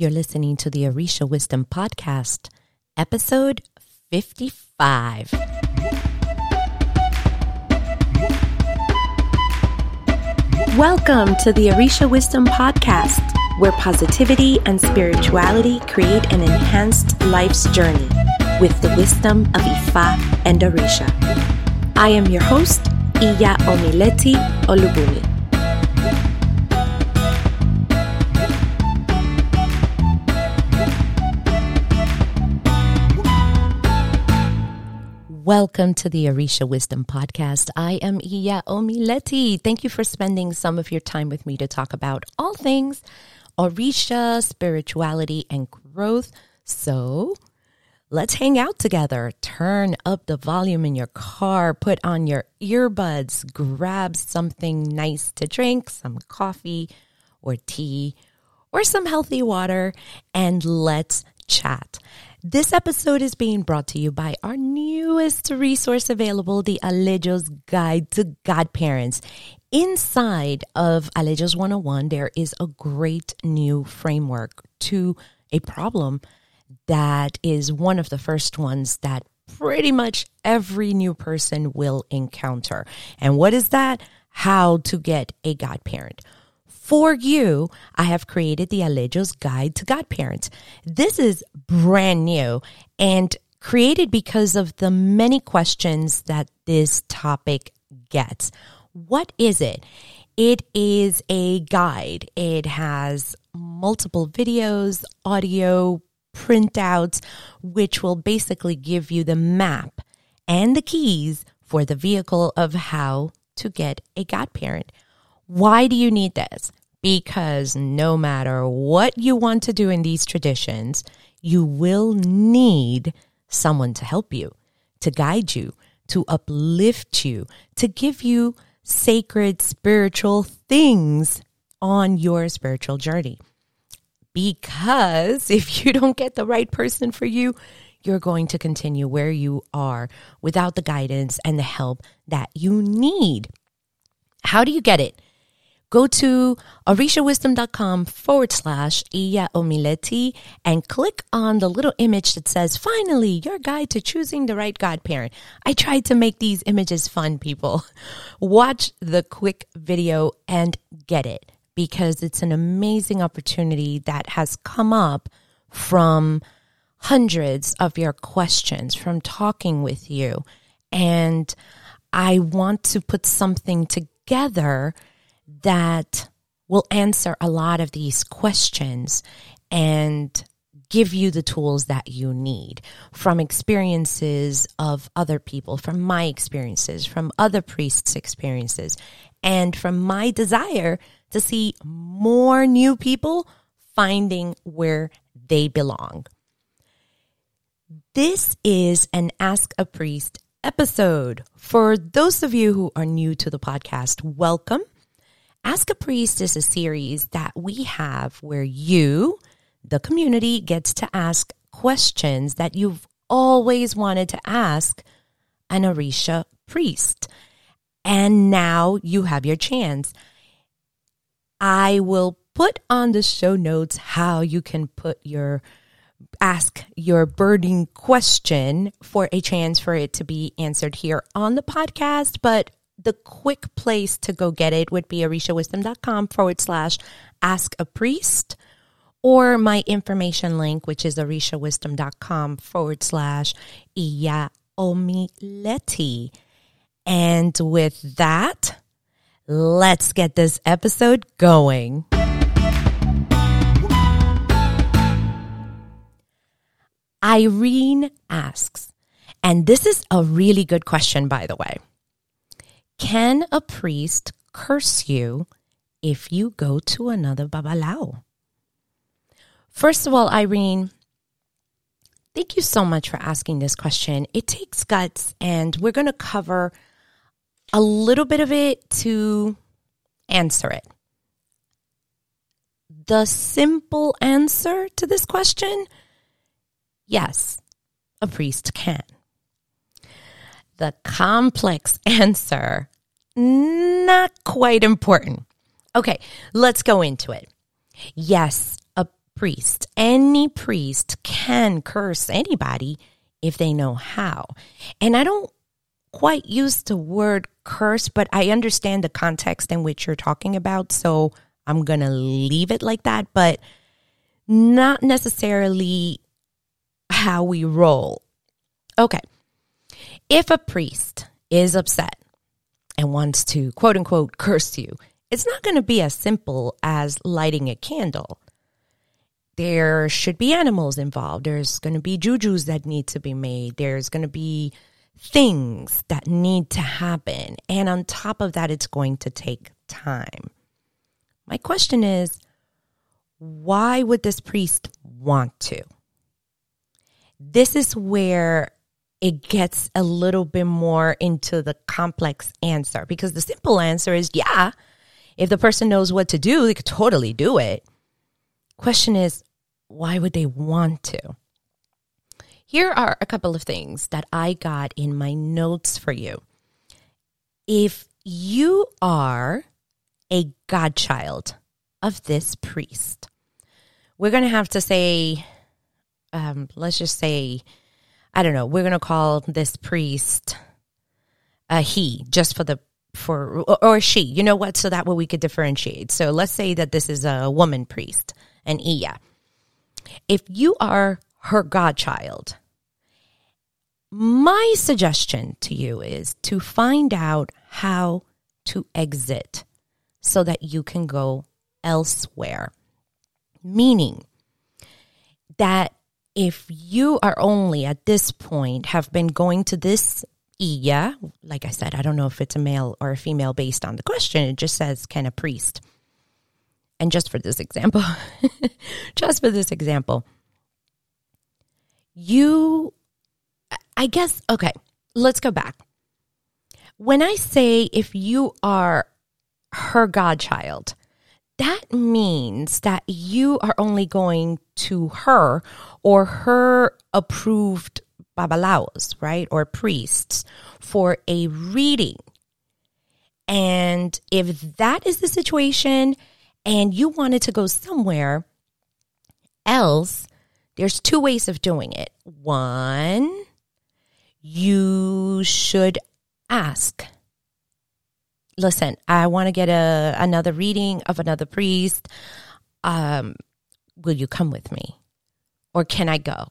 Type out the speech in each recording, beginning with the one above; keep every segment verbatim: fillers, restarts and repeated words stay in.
You're listening to the Orisha Wisdom Podcast, episode fifty-five. Welcome to the Orisha Wisdom Podcast, where positivity and spirituality create an enhanced life's journey with the wisdom of Ifa and Orisha. I am your host, Iya Omileti Olubunmi. Welcome to the Orisha Wisdom Podcast. I am Iya Omileti. Thank you for spending some of your time with me to talk about all things Orisha, spirituality, and growth. So let's hang out together. Turn up the volume in your car. Put on your earbuds. Grab something nice to drink, some coffee or tea or some healthy water, and let's chat. This episode is being brought to you by our newest resource available, the Alejos Guide to Godparents. Inside of Alejos one oh one, there is a great new framework to a problem that is one of the first ones that pretty much every new person will encounter. And what is that? How to get a godparent. For you, I have created the Alejos Guide to Godparents. This is brand new and created because of the many questions that this topic gets. What is it? It is a guide. It has multiple videos, audio, printouts, which will basically give you the map and the keys for the vehicle of how to get a godparent. Why do you need this? Because no matter what you want to do in these traditions, you will need someone to help you, to guide you, to uplift you, to give you sacred spiritual things on your spiritual journey. Because if you don't get the right person for you, you're going to continue where you are without the guidance and the help that you need. How do you get it? Go to orishawisdom.com forward slash Iya Omileti and click on the little image that says, finally, your guide to choosing the right godparent. I tried to make these images fun, people. Watch the quick video and get it, because it's an amazing opportunity that has come up from hundreds of your questions, from talking with you. And I want to put something together that will answer a lot of these questions and give you the tools that you need from experiences of other people, from my experiences, from other priests' experiences, and from my desire to see more new people finding where they belong. This is an Ask-A-Priest episode. For those of you who are new to the podcast, welcome. Ask-A-Priest is a series that we have where you, the community, gets to ask questions that you've always wanted to ask an Orisha priest. And now you have your chance. I will put on the show notes how you can put your ask your burning question for a chance for it to be answered here on the podcast, but the quick place to go get it would be orishawisdom.com forward slash ask a priest or my information link, which is orishawisdom.com forward slash Iya Omileti. And with that, let's get this episode going. Irene asks, and this is a really good question, by the way. Can a priest curse you if you go to another babalawo? First of all, Irene, thank you so much for asking this question. It takes guts, and we're going to cover a little bit of it to answer it. The simple answer to this question, yes, a priest can. The complex answer, not quite important. Okay, let's go into it. Yes, a priest. Any priest can curse anybody if they know how. And I don't quite use the word curse, but I understand the context in which you're talking about, so I'm going to leave it like that, but not necessarily how we roll. Okay. If a priest is upset and wants to, quote unquote, curse you, it's not going to be as simple as lighting a candle. There should be animals involved. There's going to be jujus that need to be made. There's going to be things that need to happen. And on top of that, it's going to take time. My question is, why would this priest want to? This is where it gets a little bit more into the complex answer, because the simple answer is, yeah, if the person knows what to do, they could totally do it. Question is, why would they want to? Here are a couple of things that I got in my notes for you. If you are a godchild of this priest, we're going to have to say, um, let's just say, I don't know, we're going to call this priest a he, just for the, for, or, or she, you know what? So that way we could differentiate. So let's say that this is a woman priest, an Iya. If you are her godchild, my suggestion to you is to find out how to exit so that you can go elsewhere. Meaning that if you are only at this point have been going to this Iya, like I said, I don't know if it's a male or a female based on the question. It just says, can a priest? And just for this example, just for this example, you, I guess, okay, let's go back. When I say if you are her godchild, that means that you are only going to her or her approved babalawos, right, or priests for a reading. And if that is the situation and you wanted to go somewhere else, there's two ways of doing it. One, you should ask. Listen, I want to get a another reading of another priest. Um, will you come with me? Or can I go?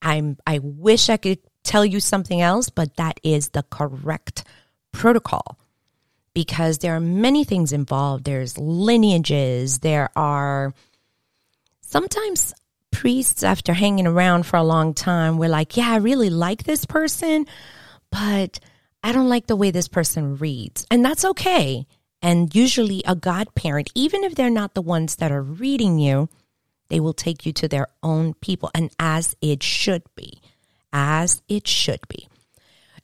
I'm, I wish I could tell you something else, but that is the correct protocol, because there are many things involved. There's lineages. There are sometimes priests, after hanging around for a long time, we're like, yeah, I really like this person, but I don't like the way this person reads. And that's okay. And usually a godparent, even if they're not the ones that are reading you, they will take you to their own people. And as it should be, as it should be.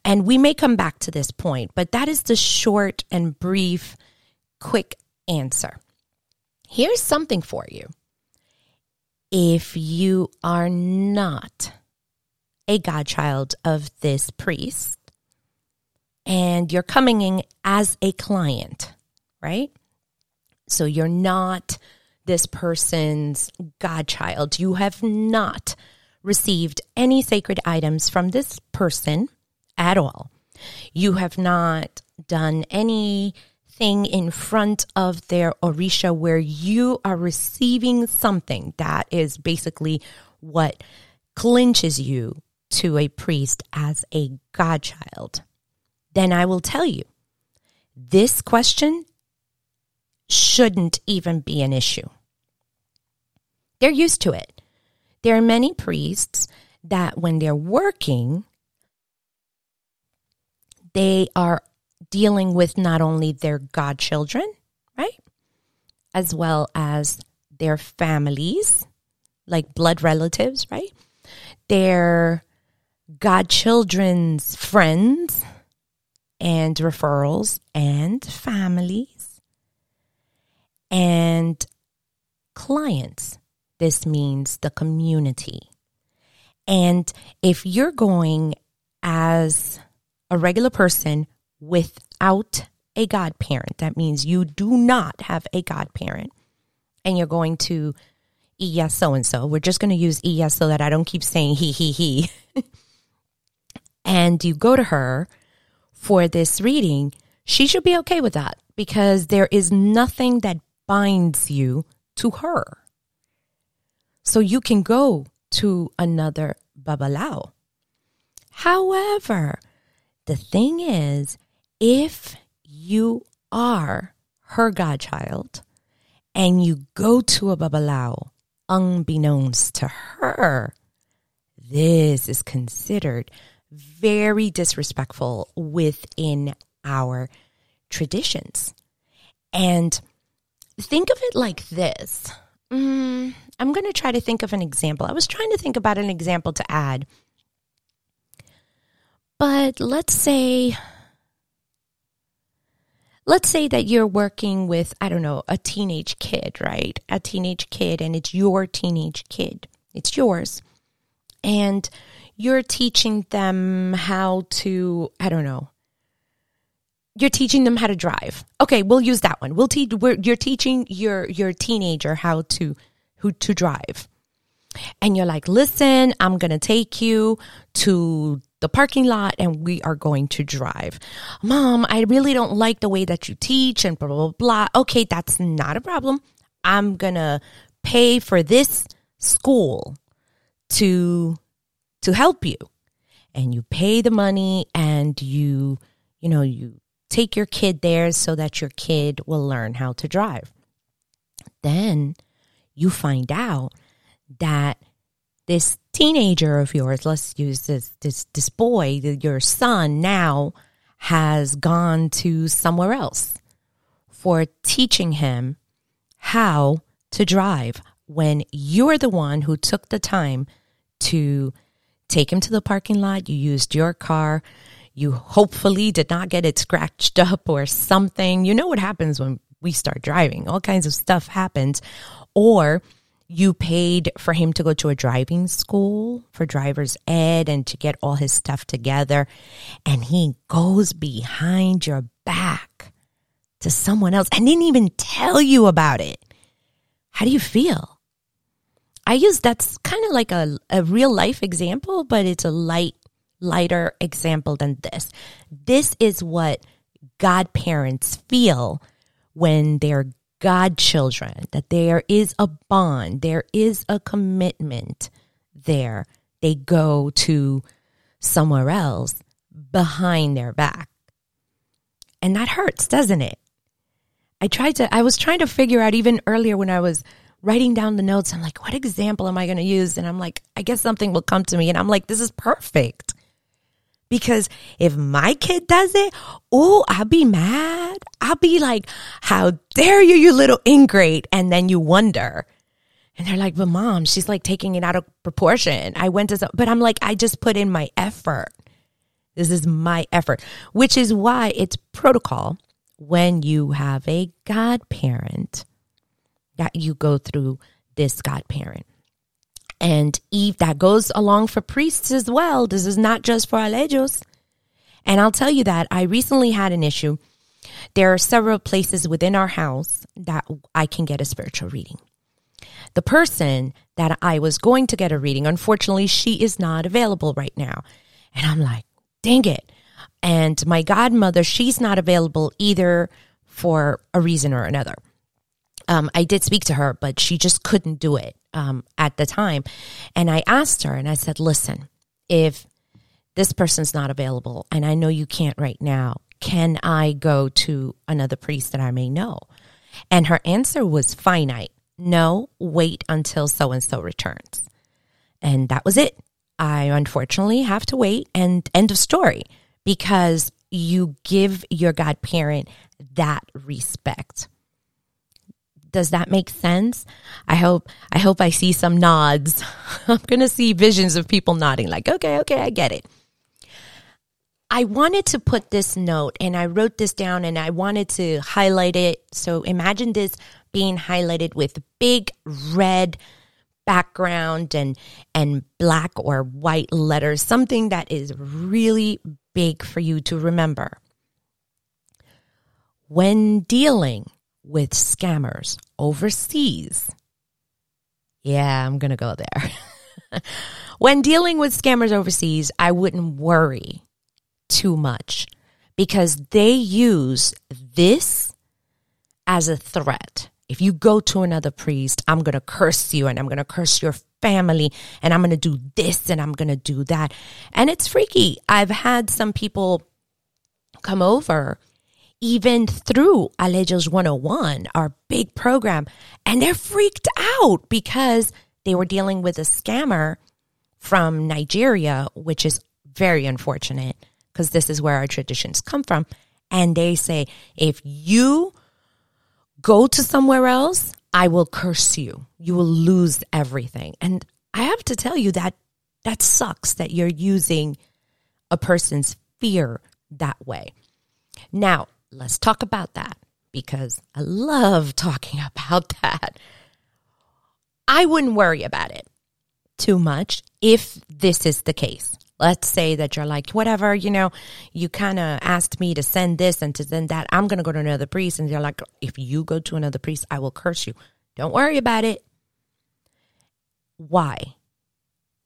And we may come back to this point, but that is the short and brief, quick answer. Here's something for you. If you are not a godchild of this priest and you're coming in as a client, right? So you're not this person's godchild. You have not received any sacred items from this person at all. You have not done anything in front of their Orisha where you are receiving something. That is basically what clinches you to a priest as a godchild. Then I will tell you, this question shouldn't even be an issue. They're used to it. There are many priests that when they're working, they are dealing with not only their godchildren, right, as well as their families, like blood relatives, right, their godchildren's friends and referrals and families and clients. This means the community. And if you're going as a regular person without a godparent, that means you do not have a godparent, and you're going to Iya so-and-so. We're just going to use Iya so that I don't keep saying he, he, he. And you go to her for this reading, she should be okay with that because there is nothing that binds you to her. So you can go to another babalawo. However, the thing is, if you are her godchild and you go to a babalawo unbeknownst to her, this is considered very disrespectful within our traditions. And think of it like this. Mm, I'm going to try to think of an example. I was trying to think about an example to add. But let's say, let's say that you're working with, I don't know, a teenage kid, right? A teenage kid, and it's your teenage kid. It's yours. And you're teaching them how to, I don't know, you're teaching them how to drive. Okay, we'll use that one. We'll teach. We're, you're teaching your your teenager how to who to drive, and you're like, listen, I'm gonna take you to the parking lot, and we are going to drive. Mom, I really don't like the way that you teach, and blah blah blah. Okay, that's not a problem. I'm gonna pay for this school to to help you, and you pay the money, and you you know you. Take your kid there so that your kid will learn how to drive. Then you find out that this teenager of yours, let's use this this this boy, your son now has gone to somewhere else for teaching him how to drive when you're the one who took the time to take him to the parking lot. You used your car. You hopefully did not get it scratched up or something. You know what happens when we start driving. All kinds of stuff happens. Or you paid for him to go to a driving school for driver's ed and to get all his stuff together. And he goes behind your back to someone else and didn't even tell you about it. How do you feel? I use that's kind of like a, a real life example, but it's a light lighter example than this. This is what godparents feel when they're godchildren, that there is a bond, there is a commitment there. They go to somewhere else behind their back. And that hurts, doesn't it? I tried to, I was trying to figure out even earlier when I was writing down the notes, I'm like, what example am I going to use? And I'm like, I guess something will come to me. And I'm like, this is perfect. Because if my kid does it, oh, I'll be mad. I'll be like, how dare you, you little ingrate. And then you wonder. And they're like, but mom, she's like taking it out of proportion. I went to some, but I'm like, I just put in my effort. This is my effort, which is why it's protocol when you have a godparent that you go through this godparent. And Eve, that goes along for priests as well. This is not just for Alejos. And I'll tell you that I recently had an issue. There are several places within our house that I can get a spiritual reading. The person that I was going to get a reading, unfortunately, she is not available right now. And I'm like, dang it. And my godmother, she's not available either for a reason or another. Um, I did speak to her, but she just couldn't do it um, at the time. And I asked her and I said, listen, if this person's not available and I know you can't right now, can I go to another priest that I may know? And her answer was finite. No, wait until so-and-so returns. And that was it. I unfortunately have to wait and end of story because you give your godparent that respect. Does that make sense? I hope I hope I see some nods. I'm going to see visions of people nodding like, okay, okay, I get it. I wanted to put this note and I wrote this down and I wanted to highlight it. So imagine this being highlighted with big red background and and black or white letters, something that is really big for you to remember. When dealing with scammers overseas, Yeah, I'm going to go there. When dealing with scammers overseas, I wouldn't worry too much because they use this as a threat. If you go to another priest, I'm going to curse you and I'm going to curse your family and I'm going to do this and I'm going to do that. And it's freaky. I've had some people come over even through Alejos one oh one, our big program, and they're freaked out because they were dealing with a scammer from Nigeria, which is very unfortunate because this is where our traditions come from. And they say, if you go to somewhere else, I will curse you. You will lose everything. And I have to tell you that that sucks that you're using a person's fear that way. Now, let's talk about that because I love talking about that. I wouldn't worry about it too much if this is the case. Let's say that you're like, whatever, you know, you kind of asked me to send this and to send that. I'm going to go to another priest. And they're like, if you go to another priest, I will curse you. Don't worry about it. Why?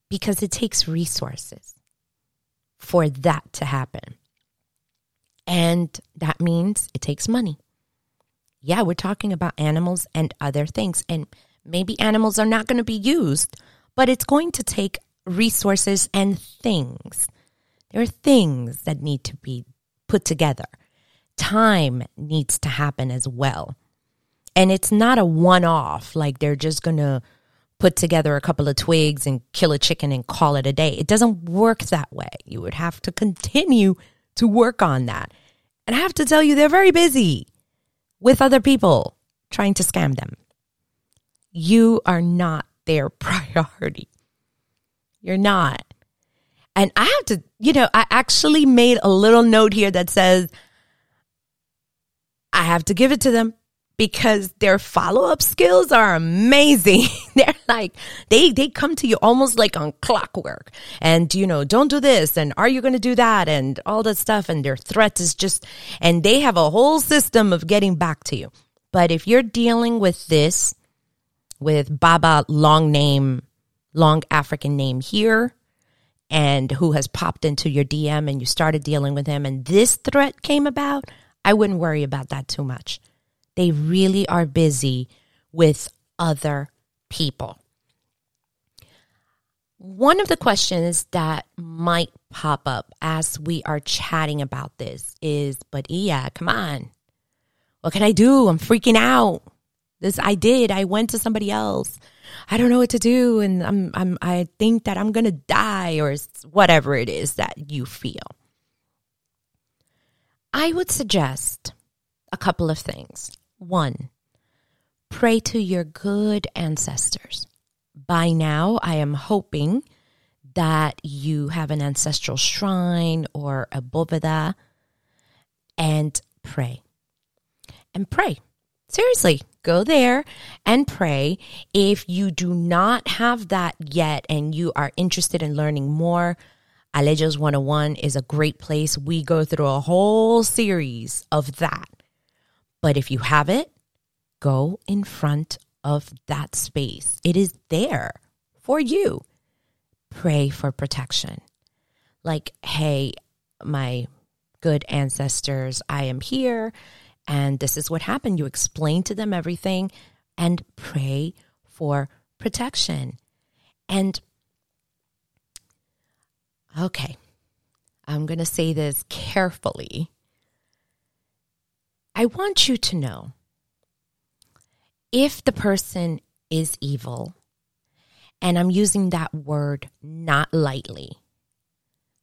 Because it takes resources for that to happen. And that means it takes money. Yeah, we're talking about animals and other things. And maybe animals are not going to be used, but it's going to take resources and things. There are things that need to be put together. Time needs to happen as well. And it's not a one-off, like they're just going to put together a couple of twigs and kill a chicken and call it a day. It doesn't work that way. You would have to continue to work on that. And I have to tell you, they're very busy with other people trying to scam them. You are not their priority. You're not. And I have to, you know, I actually made a little note here that says, I have to give it to them because their follow-up skills are amazing. They're like, they they come to you almost like on clockwork. And, you know, don't do this. And are you going to do that? And all that stuff. And their threat is just, and they have a whole system of getting back to you. But if you're dealing with this, with Baba long name, long African name here, and who has popped into your D M and you started dealing with him and this threat came about, I wouldn't worry about that too much. They really are busy with other people. One of the questions that might pop up as we are chatting about this is, but Iya, come on. What can I do? I'm freaking out. This I did. I went to somebody else. I don't know what to do, and I'm, I'm, I think that I'm going to die, or whatever it is that you feel. I would suggest a couple of things. One, pray to your good ancestors. By now, I am hoping that you have an ancestral shrine or a boveda, and pray. And pray. Seriously. Go there and pray. If you do not have that yet and you are interested in learning more, Alejos one oh one is a great place. We go through a whole series of that. But if you have it, go in front of that space. It is there for you. Pray for protection. Like, hey, my good ancestors, I am here. And this is what happened. You explain to them everything and pray for protection. And, okay, I'm going to say this carefully. I want you to know if the person is evil, and I'm using that word not lightly,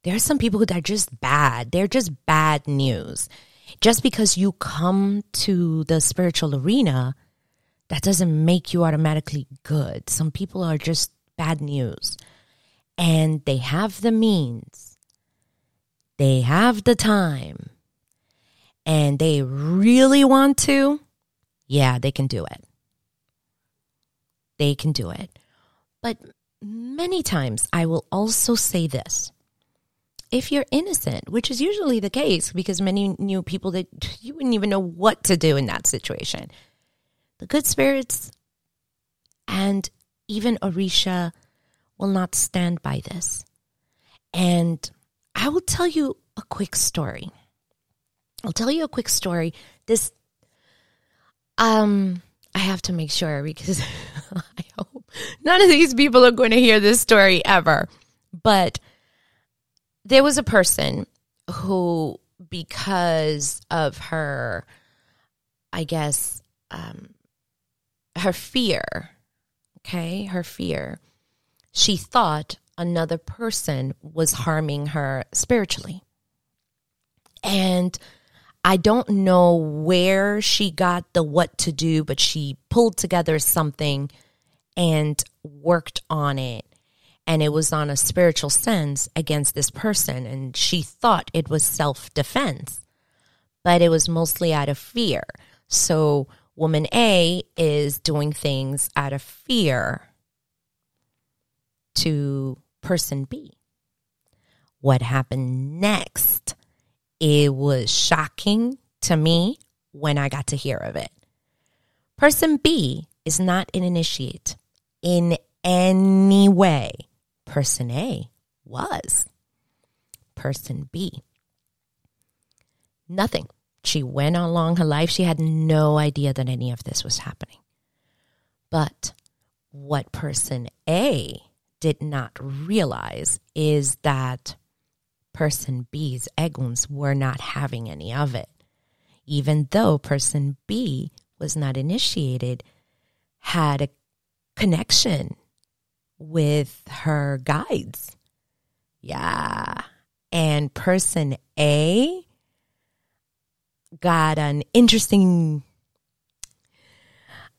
there are some people that are just bad. They're just bad news. Just because you come to the spiritual arena, that doesn't make you automatically good. Some people are just bad news. And they have the means. They have the time. And they really want to. Yeah, they can do it. They can do it. But many times I will also say this. If you're innocent, which is usually the case because many new people, that you wouldn't even know what to do in that situation. The good spirits and even Orisha will not stand by this. And I will tell you a quick story. I'll tell you a quick story. This, um, I have to make sure because I hope none of these people are going to hear this story ever. But there was a person who, because of her, I guess, um, her fear, okay, her fear, she thought another person was harming her spiritually. And I don't know where she got the what to do, but she pulled together something and worked on it. And it was on a spiritual sense against this person. And she thought it was self-defense, but it was mostly out of fear. So woman A is doing things out of fear to person B. What happened next? It was shocking to me when I got to hear of it. Person B is not an initiate in any way. Person A was. Person B, nothing. She went along her life. She had no idea that any of this was happening. But what person A did not realize is that person B's Eguns were not having any of it. Even though person B was not initiated, had a connection with her guides. Yeah. And person A got an interesting,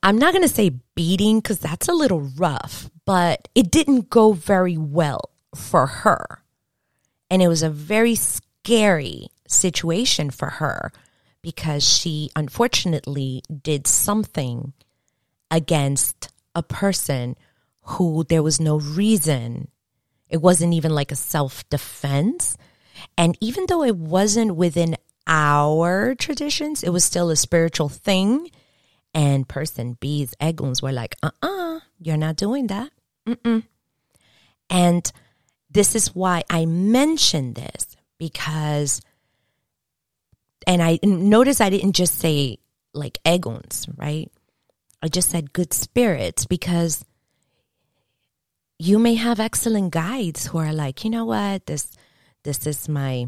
I'm not going to say beating because that's a little rough, but it didn't go very well for her. And it was a very scary situation for her because she unfortunately did something against a person who there was no reason. It wasn't even like a self-defense. And even though it wasn't within our traditions, it was still a spiritual thing. And person B's Eguns were like, uh-uh, you're not doing that. Mm-mm. And this is why I mentioned this, because, and I notice I didn't just say like Eguns, right? I just said good spirits, because you may have excellent guides who are like, you know what, this this is my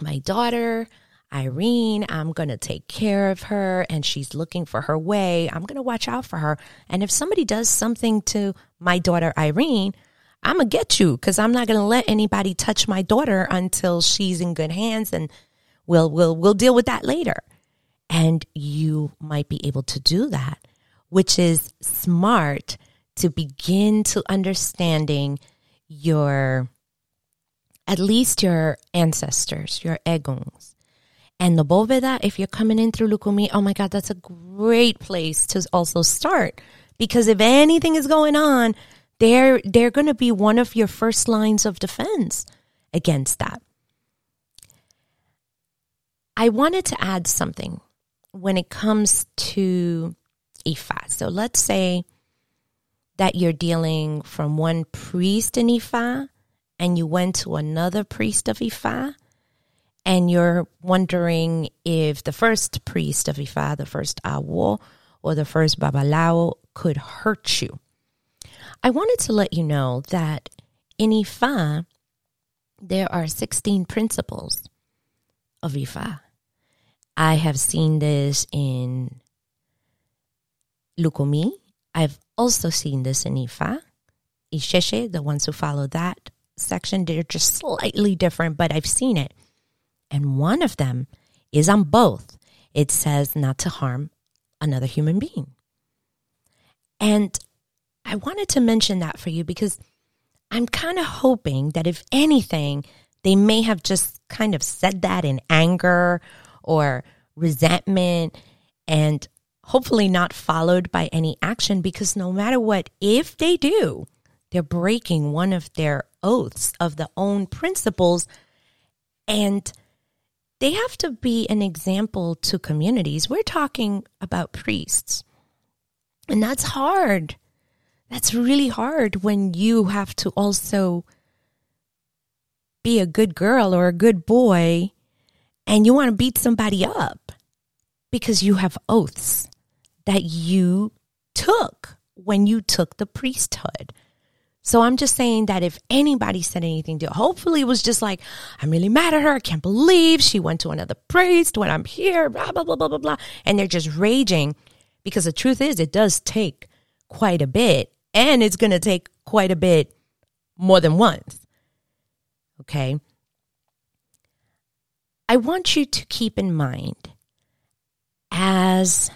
my daughter, Irene. I'm going to take care of her, and she's looking for her way. I'm going to watch out for her. And if somebody does something to my daughter, Irene, I'm going to get you, because I'm not going to let anybody touch my daughter until she's in good hands, and we'll, we'll, we'll deal with that later. And you might be able to do that, which is smart to begin to understanding your, at least your ancestors, your Eguns. And the boveda, if you're coming in through Lukumi, oh my God, that's a great place to also start. Because if anything is going on, they're, they're going to be one of your first lines of defense against that. I wanted to add something when it comes to Ifa. So let's say that you're dealing from one priest in Ifa and you went to another priest of Ifa, and you're wondering if the first priest of Ifa, the first Awo or the first babalawo, could hurt you. I wanted to let you know that in Ifa, there are sixteen principles of Ifa. I have seen this in Lukumi. I've also seen this in Ifa. Ixese, the ones who follow that section, they're just slightly different, but I've seen it. And one of them is on both. It says not to harm another human being. And I wanted to mention that for you because I'm kind of hoping that if anything, they may have just kind of said that in anger or resentment, and hopefully not followed by any action, because no matter what, if they do, they're breaking one of their oaths of their own principles, and they have to be an example to communities. We're talking about priests, and that's hard. That's really hard when you have to also be a good girl or a good boy and you want to beat somebody up because you have oaths that you took when you took the priesthood. So I'm just saying that if anybody said anything to, hopefully it was just like, I'm really mad at her. I can't believe she went to another priest when I'm here, blah, blah, blah, blah, blah, blah. And they're just raging, because the truth is it does take quite a bit, and it's going to take quite a bit more than once. Okay. I want you to keep in mind, as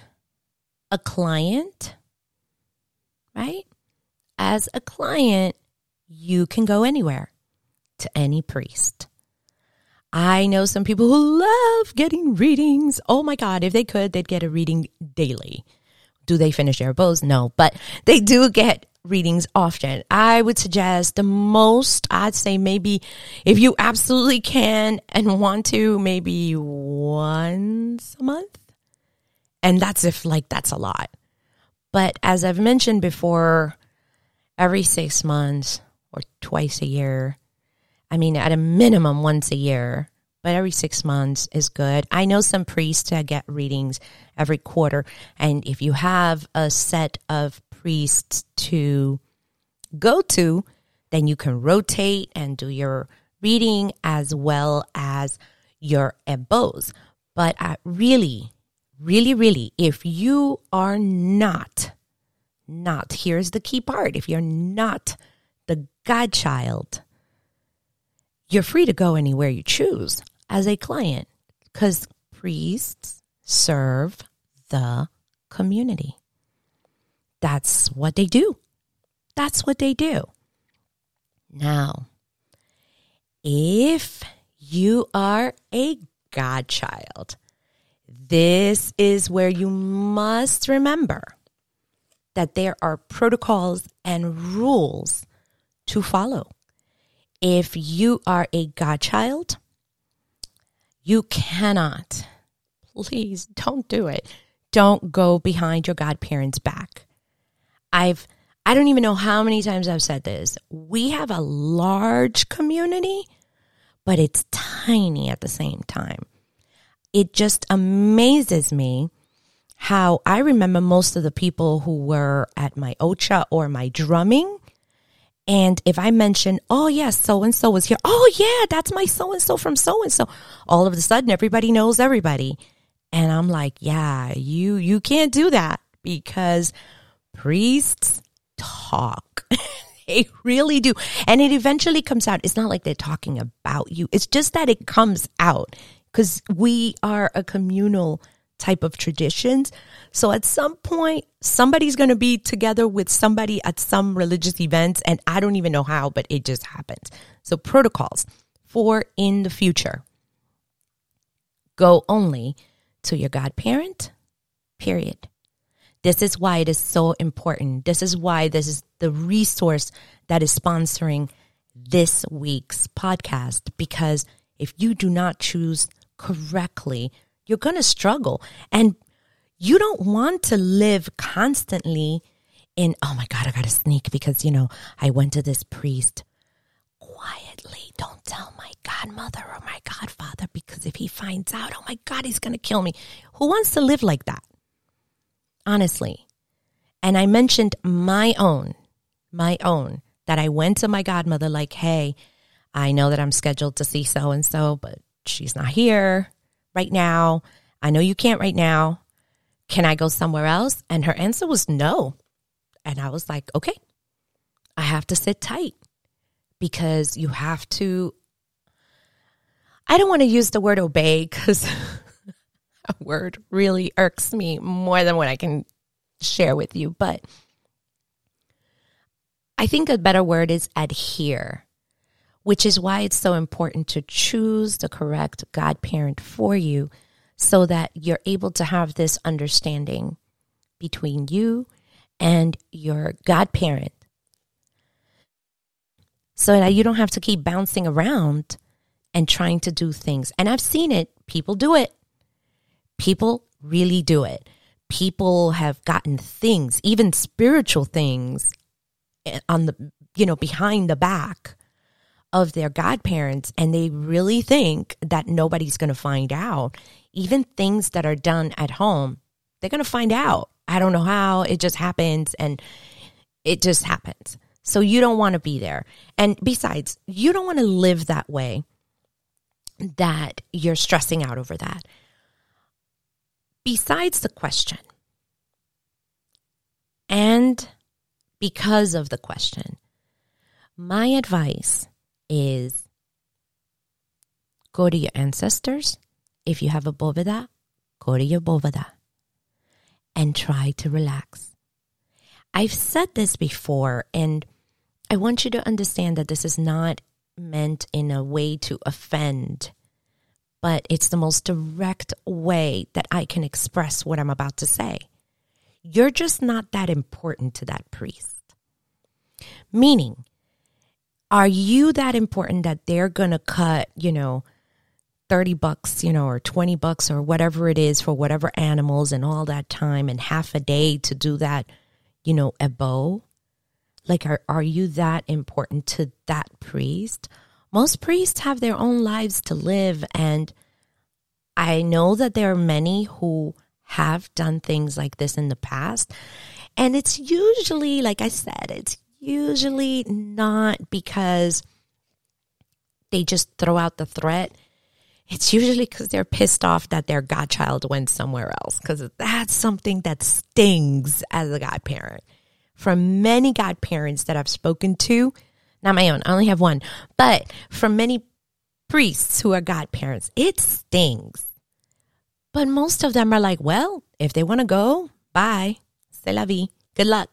a client, right? As a client, you can go anywhere, to any priest. I know some people who love getting readings. Oh my God, if they could, they'd get a reading daily. Do they finish their bows? No, but they do get readings often. I would suggest the most, I'd say maybe if you absolutely can and want to, maybe once a month. And that's if like that's a lot. But as I've mentioned before, every six months or twice a year. I mean, at a minimum once a year, but every six months is good. I know some priests that get readings every quarter. And if you have a set of priests to go to, then you can rotate and do your reading as well as your ebos. But I really, really, really, if you are not Not, here's the key part, if you're not the godchild, you're free to go anywhere you choose as a client, because priests serve the community. That's what they do. That's what they do. Now, if you are a godchild, this is where you must remember that there are protocols and rules to follow. If you are a godchild, you cannot, please don't do it. Don't go behind your godparents' back. I've, I don't even know how many times I've said this. We have a large community, but it's tiny at the same time. It just amazes me how I remember most of the people who were at my OCHA or my drumming. And if I mention, oh yeah, so-and-so was here. Oh yeah, that's my so-and-so from so-and-so. All of a sudden, everybody knows everybody. And I'm like, yeah, you, you can't do that, because priests talk. They really do. And it eventually comes out. It's not like they're talking about you. It's just that it comes out, because we are a communal type of traditions. So at some point, somebody's going to be together with somebody at some religious events, and I don't even know how, but it just happens. So protocols for in the future. Go only to your godparent, period. This is why it is so important. This is why this is the resource that is sponsoring this week's podcast, because if you do not choose correctly, you're going to struggle, and you don't want to live constantly in, oh my God, I got to sneak because, you know, I went to this priest. Quietly, don't tell my godmother or my godfather, because if he finds out, oh my God, he's going to kill me. Who wants to live like that? Honestly. And I mentioned my own, my own, that I went to my godmother like, hey, I know that I'm scheduled to see so-and-so, but she's not here right now. I know you can't right now. Can I go somewhere else? And her answer was no. And I was like, okay, I have to sit tight, because you have to, I don't want to use the word obey, because a word really irks me more than what I can share with you. But I think a better word is adhere, which is why it's so important to choose the correct godparent for you, so that you're able to have this understanding between you and your godparent, so that you don't have to keep bouncing around and trying to do things. And I've seen it. People do it. People really do it. People have gotten things, even spiritual things, on the, you know, behind the back of their godparents, and they really think that nobody's going to find out. Even things that are done at home, they're going to find out. I don't know how, it just happens, and it just happens. So you don't want to be there. And besides, you don't want to live that way that you're stressing out over that. Besides the question, and because of the question, my advice is go to your ancestors. If you have a boveda, go to your boveda and try to relax. I've said this before, and I want you to understand that this is not meant in a way to offend, but it's the most direct way that I can express what I'm about to say. You're just not that important to that priest. Meaning, are you that important that they're going to cut, you know, thirty bucks, you know, or twenty bucks or whatever it is for whatever animals and all that time and half a day to do that, you know, ebo? Like, are, are you that important to that priest? Most priests have their own lives to live. And I know that there are many who have done things like this in the past. And it's usually, like I said, it's usually not because they just throw out the threat. It's usually because they're pissed off that their godchild went somewhere else, because that's something that stings as a godparent. From many godparents that I've spoken to, not my own, I only have one, but from many priests who are godparents, it stings. But most of them are like, well, if they want to go, bye, c'est la vie, good luck,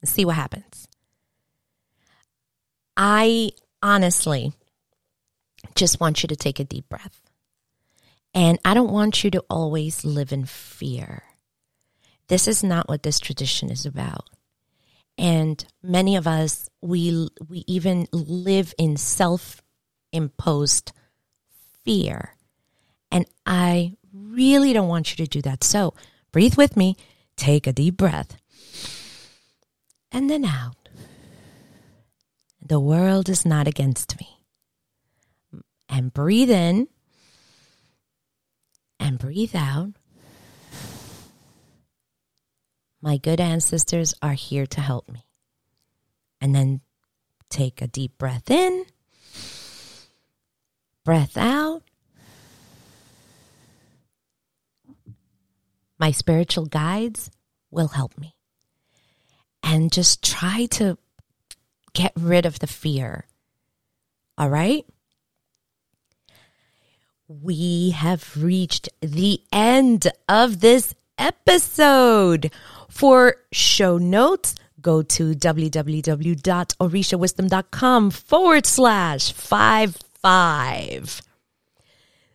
and see what happens. I honestly just want you to take a deep breath. And I don't want you to always live in fear. This is not what this tradition is about. And many of us, we we even live in self-imposed fear. And I really don't want you to do that. So breathe with me. Take a deep breath. And then out. The world is not against me. And breathe in and breathe out. My good ancestors are here to help me. And then take a deep breath in, breath out. My spiritual guides will help me. And just try to get rid of the fear. All right? We have reached the end of this episode. For show notes, go to www dot orisha wisdom dot com forward slash five five.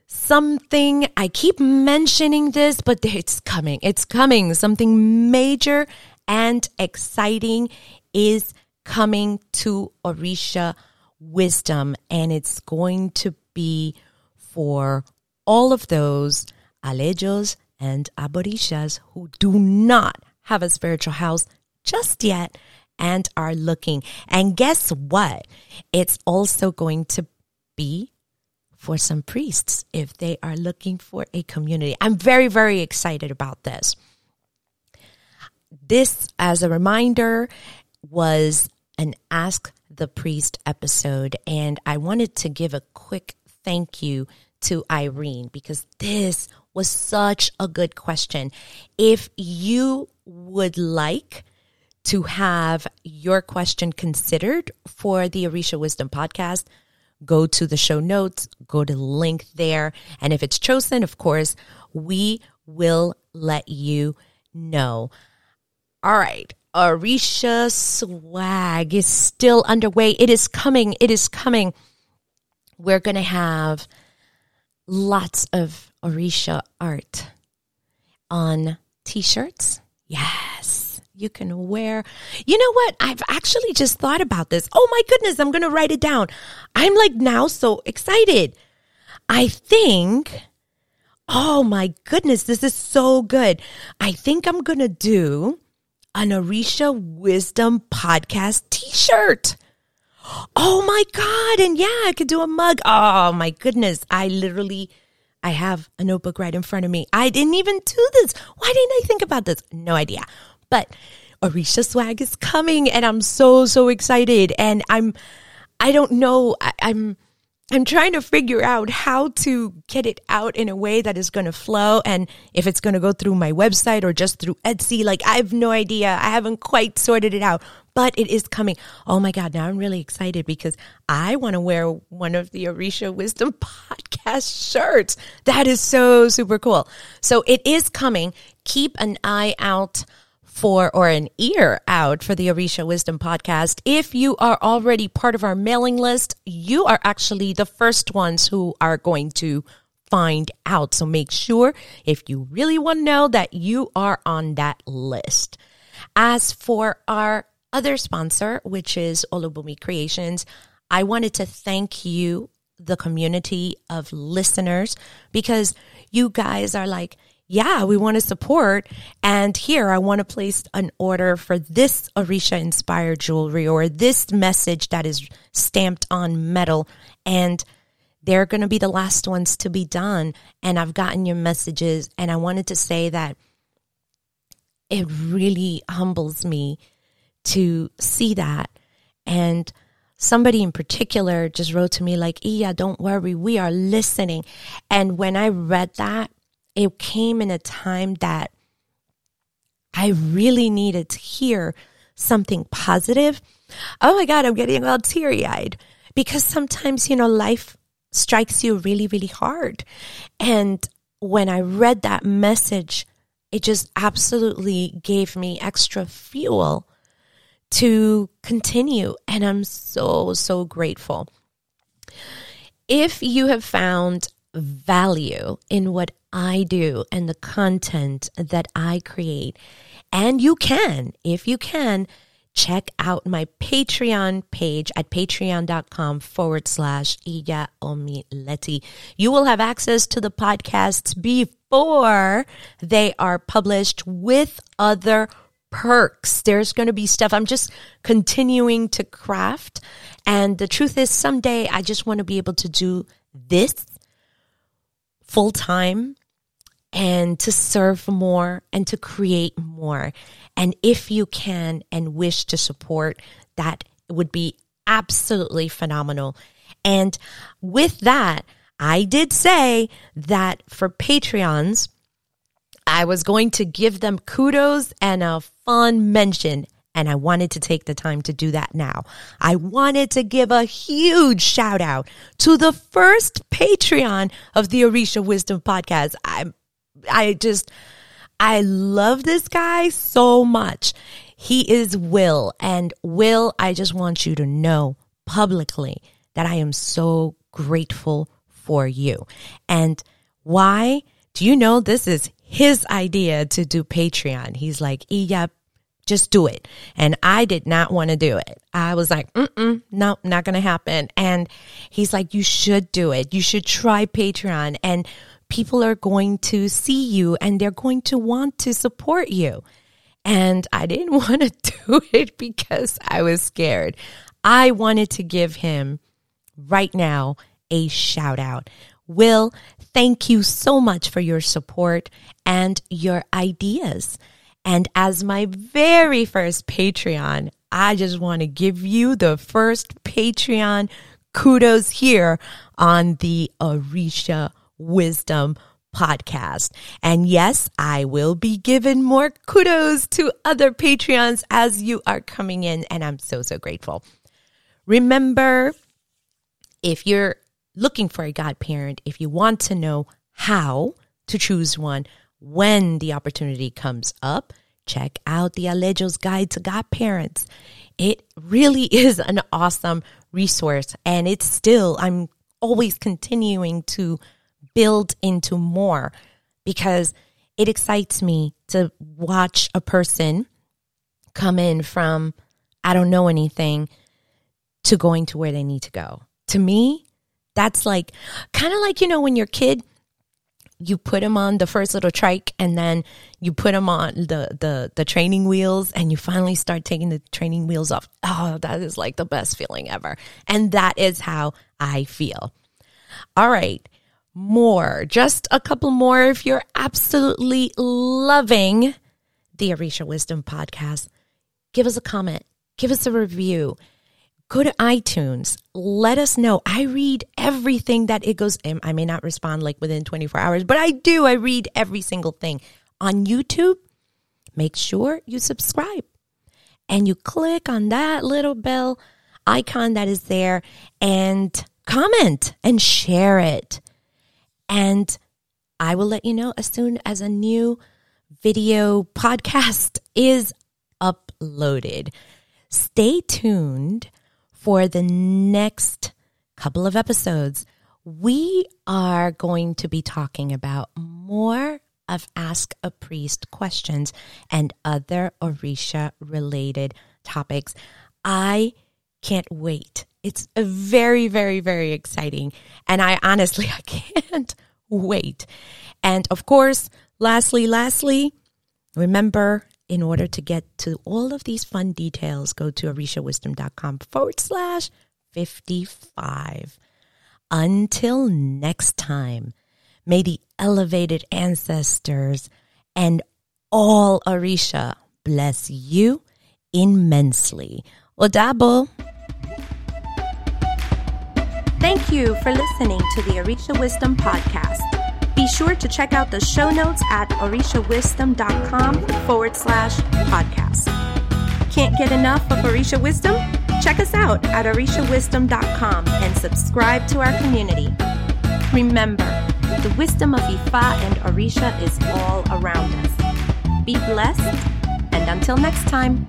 Something, I keep mentioning this, but it's coming. It's coming. Something major and exciting is coming to Orisha Wisdom, and it's going to be for all of those Alejos and Aborishas who do not have a spiritual house just yet and are looking. And guess what? It's also going to be for some priests if they are looking for a community. I'm very, very excited about this. This, as a reminder, was an Ask the Priest episode, and I wanted to give a quick thank you to Irene, because this was such a good question. If you would like to have your question considered for the Orisha Wisdom Podcast, go to the show notes, go to the link there. And if it's chosen, of course, we will let you know. All right. Orisha swag is still underway. It is coming. It is coming. We're going to have lots of Orisha art on T-shirts. Yes, you can wear. You know what? I've actually just thought about this. Oh, my goodness, I'm going to write it down. I'm like now so excited. I think, oh, my goodness, this is so good. I think I'm going to do an Orisha Wisdom Podcast t-shirt. Oh my God. And yeah, I could do a mug. Oh my goodness. I literally, I have a notebook right in front of me. I didn't even do this. Why didn't I think about this? No idea. But Orisha swag is coming and I'm so, so excited. And I'm, I don't know. I, I'm, I'm trying to figure out how to get it out in a way that is going to flow. And if it's going to go through my website or just through Etsy, like I have no idea. I haven't quite sorted it out, but it is coming. Oh my God. Now I'm really excited because I want to wear one of the Orisha Wisdom Podcast shirts. That is so super cool. So it is coming. Keep an eye out for, or an ear out for the Orisha Wisdom Podcast. If you are already part of our mailing list, you are actually the first ones who are going to find out. So make sure, if you really want to know, that you are on that list. As for our other sponsor, which is Olubumi Creations, I wanted to thank you, the community of listeners, because you guys are like, yeah, we want to support. And here, I want to place an order for this Orisha-inspired jewelry or this message that is stamped on metal. And they're going to be the last ones to be done. And I've gotten your messages. And I wanted to say that it really humbles me to see that. And somebody in particular just wrote to me like, Iya, don't worry, we are listening. And when I read that, it came in a time that I really needed to hear something positive. Oh my God, I'm getting all teary-eyed because sometimes, you know, life strikes you really, really hard. And when I read that message, it just absolutely gave me extra fuel to continue. And I'm so, so grateful. If you have found value in what I do and the content that I create, and you can, if you can, check out my Patreon page at patreon.com forward slash Iya Omileti. You will have access to the podcasts before they are published with other perks. There's going to be stuff. I'm just continuing to craft. And the truth is, someday I just want to be able to do this full time and to serve more and to create more. And if you can and wish to support, that would be absolutely phenomenal. And with that, I did say that for Patreons, I was going to give them kudos and a fun mention. And I wanted to take the time to do that now. I wanted to give a huge shout out to the first Patreon of the Orisha Wisdom Podcast. I I just, I love this guy so much. He is Will. And Will, I just want you to know publicly that I am so grateful for you. And why? Do you know this is his idea to do Patreon? He's like, Iya, just do it. And I did not want to do it. I was like, mm-mm, no, not going to happen. And he's like, you should do it. You should try Patreon and people are going to see you and they're going to want to support you. And I didn't want to do it because I was scared. I wanted to give him right now a shout out. Will, thank you so much for your support and your ideas. And as my very first Patreon, I just want to give you the first Patreon kudos here on the Orisha Wisdom Podcast. And yes, I will be giving more kudos to other Patreons as you are coming in. And I'm so, so grateful. Remember, if you're looking for a godparent, if you want to know how to choose one, when the opportunity comes up, check out the Alejos Guide to Godparents. It really is an awesome resource, and it's still, I'm always continuing to build into more because it excites me to watch a person come in from, I don't know anything, to going to where they need to go. To me, that's like, kind of like, you know, when your kid you put him on the first little trike, and then you put him on the, the, the training wheels, and you finally start taking the training wheels off. Oh, that is like the best feeling ever. And that is how I feel. All right. More, just a couple more. If you're absolutely loving the Orisha Wisdom Podcast, give us a comment, give us a review, go to iTunes, let us know. I read everything that it goes in. I may not respond like within twenty-four hours, but I do. I read every single thing. On YouTube, make sure you subscribe and you click on that little bell icon that is there, and comment and share it. And I will let you know as soon as a new video podcast is uploaded. Stay tuned for the next couple of episodes. We are going to be talking about more of Ask-A-Priest questions and other Orisha-related topics. I can't wait. It's very, very, very exciting. And I honestly, I can't wait. And of course, lastly, lastly, remember, in order to get to all of these fun details, go to orishawisdom.com forward slash 55. Until next time, may the elevated ancestors and all Orisha bless you immensely. Odabo. Thank you for listening to the Orisha Wisdom Podcast. Be sure to check out the show notes at orishawisdom.com forward slash podcast. Can't get enough of Orisha Wisdom? Check us out at orishawisdom dot com and subscribe to our community. Remember, the wisdom of Ifa and Orisha is all around us. Be blessed, and until next time.